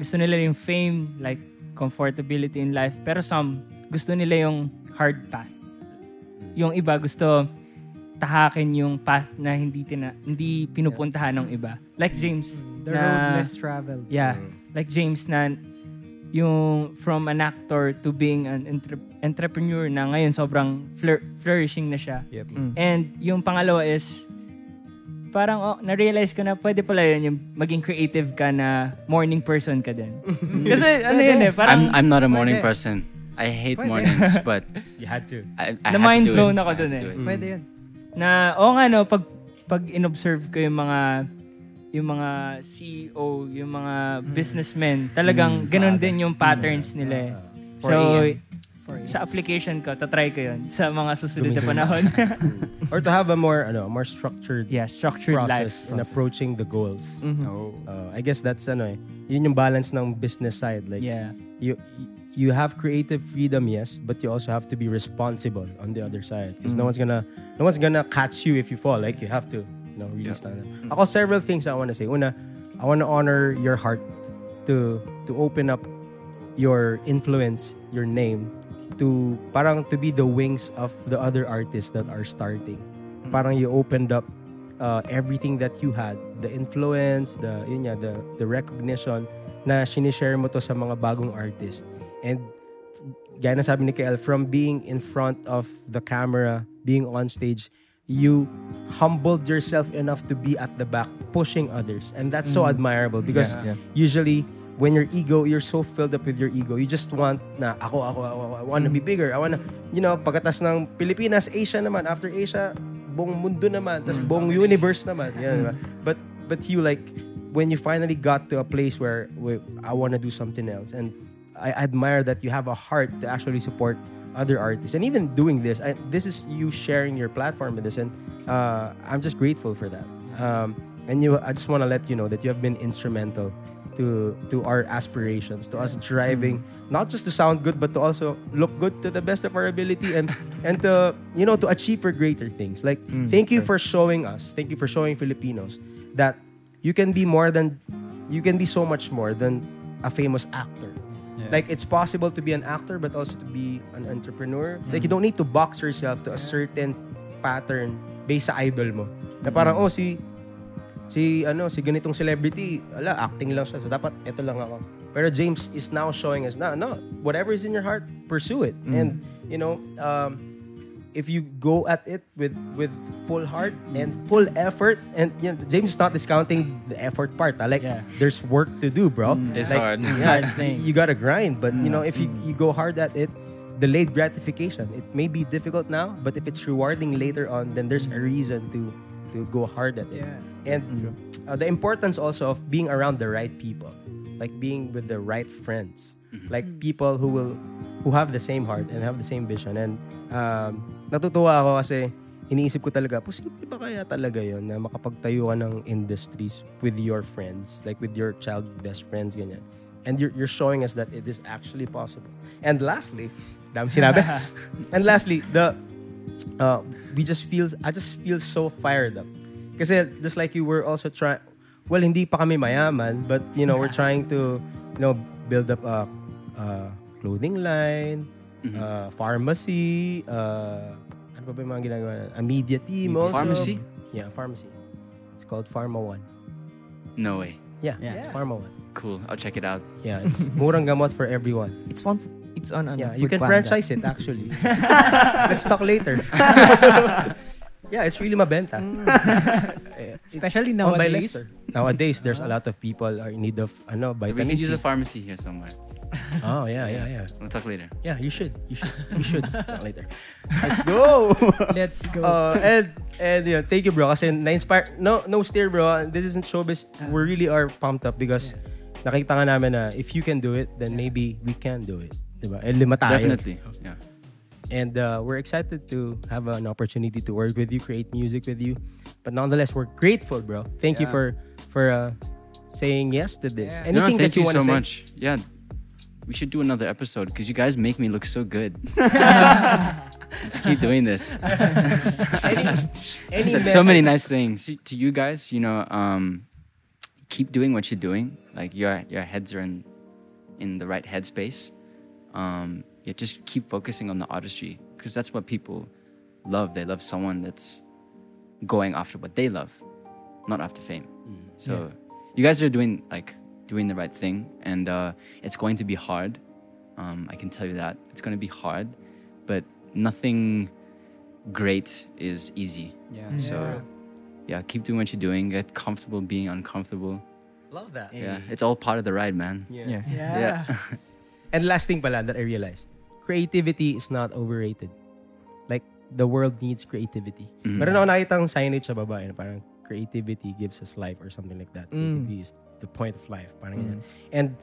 gusto nila yung fame, like, comfortability in life. Pero some, gusto nila yung hard path. Yung iba gusto tahakin yung path na hindi pinupuntahan ng iba. Like James. The road less traveled. Yeah. Like James na yung from an actor to being an entrepreneur na ngayon sobrang flourishing na siya. Yep. And yung pangalawa is parang na-realize ko na pwede pala yun yung maging creative ka na morning person ka din. Kasi yun eh. Parang, I'm not a morning person. I hate mornings, but you had to. I na mind blown ako dun eh. Pwede yun. Na, pag in-observe ko yung mga CEO, yung mga businessmen, talagang ganun din yung patterns nila eh. So, sa application ko, tatry ko yun sa mga susunod na panahon. Or to have a more structured process in approaching the goals. Mm-hmm. I guess that's yun yung balance ng business side. Like, you have creative freedom, yes, but you also have to be responsible on the other side. Because no one's gonna catch you if you fall. Like you have to, really stand up. Mm-hmm. Ako, several things I want to say. Una, I want to honor your heart to open up your influence, your name, to parang to be the wings of the other artists that are starting. Mm-hmm. Parang you opened up everything that you had, the influence, the recognition na sinishare mo to sa mga bagong artist. And gaya na sabi ni Kael, from being in front of the camera, being on stage, you humbled yourself enough to be at the back pushing others. And that's so admirable because usually when you're so filled up with your ego, you just want na ako, I want to be bigger. I want to, pagkatas ng Pilipinas, Asia naman, after Asia, buong mundo naman, tas buong universe naman. Yeah, diba? But you like when you finally got to a place where I want to do something else, and I admire that you have a heart to actually support other artists, and even doing this, this is you sharing your platform with us, and I'm just grateful for that. And you, I just want to let you know that you have been instrumental to our aspirations, to us driving not just to sound good, but to also look good to the best of our ability, and to, you know, to achieve for greater things. Like, thank you for showing us, thank you for showing Filipinos that you can be more than, you can be so much more than a famous actor. Like, it's possible to be an actor but also to be an entrepreneur. Like, you don't need to box yourself to a certain pattern based sa idol mo. Na parang, oh, si ganitong celebrity, ala, acting lang siya. So, dapat ito lang ako. Pero James is now showing us, no, whatever is in your heart, pursue it. And, you know, if you go at it with full heart and full effort, and you know, James is not discounting the effort part. There's work to do, bro. It's hard. You gotta grind. But you know, if you go hard at it, delayed gratification. It may be difficult now, but if it's rewarding later on, then there's a reason to go hard at it. Yeah. And the importance also of being around the right people, like being with the right friends, like people who have the same heart and have the same vision. And natutuwa ako kasi iniisip ko talaga, posible ba kaya talaga yun na makapagtayo ka ng industries with your friends, like with your child best friends, ganyan. And you're showing us that it is actually possible. And lastly, I just feel so fired up. Kasi just like you were also trying, well, hindi pa kami mayaman, but you know, we're trying to, you know, build up a clothing line, pharmacy, ano pa ba yung mga ginagawa? A media team also. Pharmacy? Yeah, pharmacy. It's called Pharma One. No way. Yeah, it's Pharma One. Cool, I'll check it out. Yeah, it's murang gamot for everyone. It's on you can franchise it, actually. Let's talk later. Yeah, it's really mabenta. Especially nowadays. Nowadays, there's a lot of people are in need of vitamins. We can use a pharmacy here somewhere. Oh, yeah. We'll talk later. Yeah, you should talk later. Let's go. And yeah, thank you, bro. Kasi na-inspire. No steer, bro. This isn't showbiz. We really are pumped up because nakita nga namin na if you can do it, then maybe we can do it. Diba? Lima tayo. Definitely. Yeah. And we're excited to have an opportunity to work with you, create music with you. But nonetheless, we're grateful, bro. Thank you for saying yes to this. Yeah. Anything that you want to say? Thank you so much. Yeah. We should do another episode because you guys make me look so good. Let's keep doing this. So many nice things to you guys. You know, keep doing what you're doing. Like your heads are in the right headspace. Yeah, just keep focusing on the artistry because that's what people love. They love someone that's going after what they love, not after fame. So you guys are doing the right thing, and it's going to be hard. I can tell you that it's going to be hard, but nothing great is easy. So keep doing what you're doing. Get comfortable being uncomfortable. Love that. Yeah, it's all part of the ride, man. Yeah. And last thing pala that I realized, creativity is not overrated. Like, the world needs creativity. Pero nakita ang signage sa baba, parang creativity gives us life or something like that. Creativity is the point of life. Parang and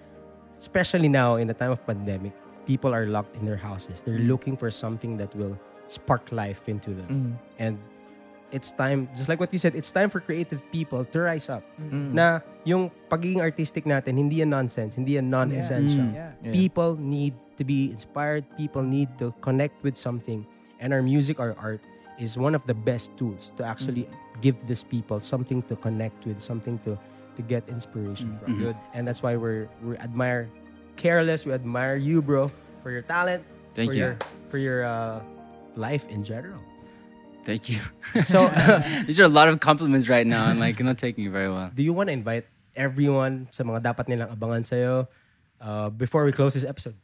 especially now in the time of pandemic, people are locked in their houses. They're looking for something that will spark life into them. And it's time, just like what you said, it's time for creative people to rise up. Na yung pagiging artistic natin, hindi yan nonsense, hindi yan non-essential. People need to be inspired. People need to connect with something. And our music, our art, is one of the best tools to actually give these people something to connect with, something to get inspiration from. Good. And that's why we admire Careless. We admire you, bro, for your talent. Thank you. For your life in general. Thank you. So these are a lot of compliments right now. I'm like, I'm not taking it very well. Do you want to invite everyone sa mga dapat nilang abangan sa'yo before we close this episode?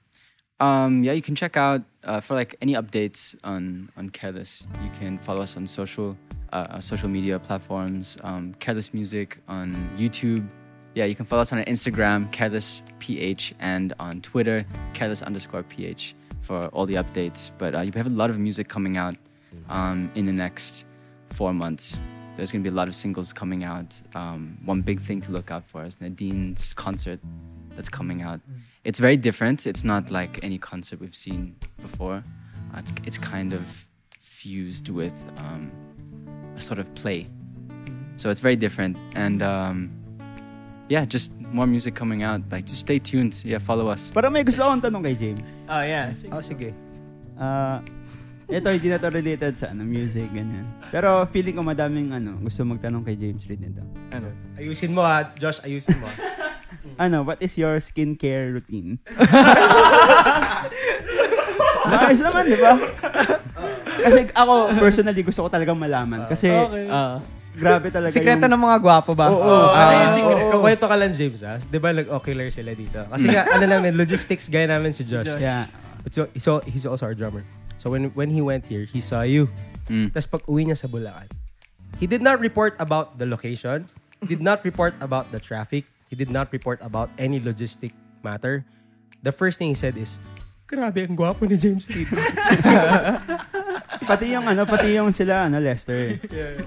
Yeah, you can check out for any updates on Careless. You can follow us on social media platforms, Careless Music on YouTube. Yeah, you can follow us on Instagram, CarelessPH, and on Twitter, Careless_PH for all the updates. But you have a lot of music coming out in the next 4 months. There's going to be a lot of singles coming out. One big thing to look out for is Nadine's concert that's coming out. It's very different. It's not like any concert we've seen before. It's kind of fused with a sort of play. So it's very different. And yeah, just more music coming out. Like, just stay tuned. Yeah, follow us. Parang may gusto akong tanong kay James. Oh, yeah. Oh, sige. Ito, hindi na to related sa music, ganyan. Pero feeling ko madaming gusto magtanong kay James Reid nito. Ano? Ayusin mo ha, Josh, ayusin mo. What is your skincare routine? Nakais naman, di ba? Kasi ako, personally, gusto ko talagang malaman. Kasi, grabe talaga sikreto yung... ng mga gwapo ba? Oo. Kukwento ka lang, James, ha? Di ba, nag-ocular sila dito? Kasi nga, namin, logistics guy namin si Josh. Yeah. So, he's also our drummer. So when he went here, he saw you. Tapos pag-uwi niya sa Bulacan, he did not report about the location. He did not report about the traffic. He did not report about any logistic matter. The first thing he said is, grabe, ang gwapo ni James Reid. pati yung sila, Lester. Yeah.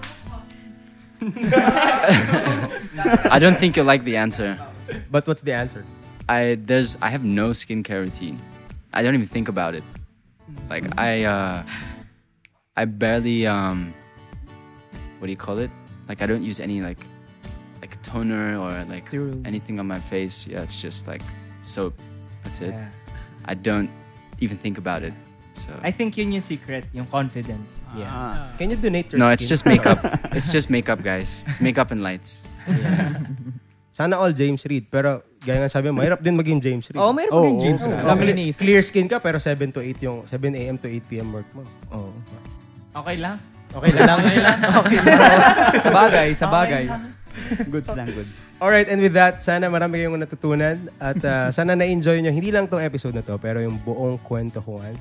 I don't think you'll like the answer. But what's the answer? I have no skincare routine. I don't even think about it. Like, I barely, what do you call it? Like, I don't use any, like toner or, like, anything on my face. Yeah, it's just, like, soap. That's it. Yeah. I don't even think about it. So I think yun yung secret, yung confidence. Yeah. Can you donate your skin? No, it's just makeup. It's just makeup, guys. It's makeup and lights. Yeah. Sana all James Reid, pero gaya nga sabi mo, mahirap din maging James Reid. Oo, mahirap maging James Reid. Clear skin ka, pero 7 to 8 yung 7 a.m. to 8 p.m. work mo. Oo. Oh. Okay lang. Okay lang. Okay lang. Sabagay. Okay. Goods. Alright, and with that, sana marami kayong natutunan at sana na-enjoy nyo, hindi lang tong episode na to, pero yung buong Kwento Juan.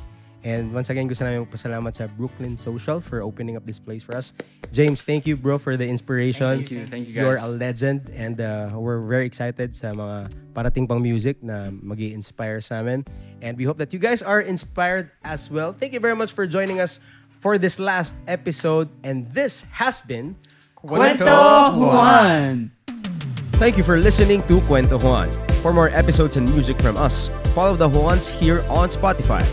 And once again, gusto namin magpasalamat sa Brooklyn Social for opening up this place for us. James, thank you, bro, for the inspiration. Thank you guys. You're a legend, and we're very excited sa mga parating pang music na mag-i-inspire sa amin. And we hope that you guys are inspired as well. Thank you very much for joining us for this last episode. And this has been Kwento Juan. Thank you for listening to Kwento Juan. For more episodes and music from us, follow the Juans here on Spotify.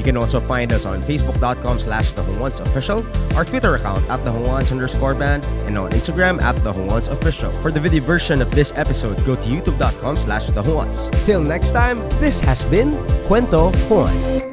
You can also find us on Facebook.com/The Juans Official, our Twitter account @The Juans_band, and on Instagram @The Juans Official. For the video version of this episode, go to YouTube.com/The Juans. Till next time, this has been Kwento Juan.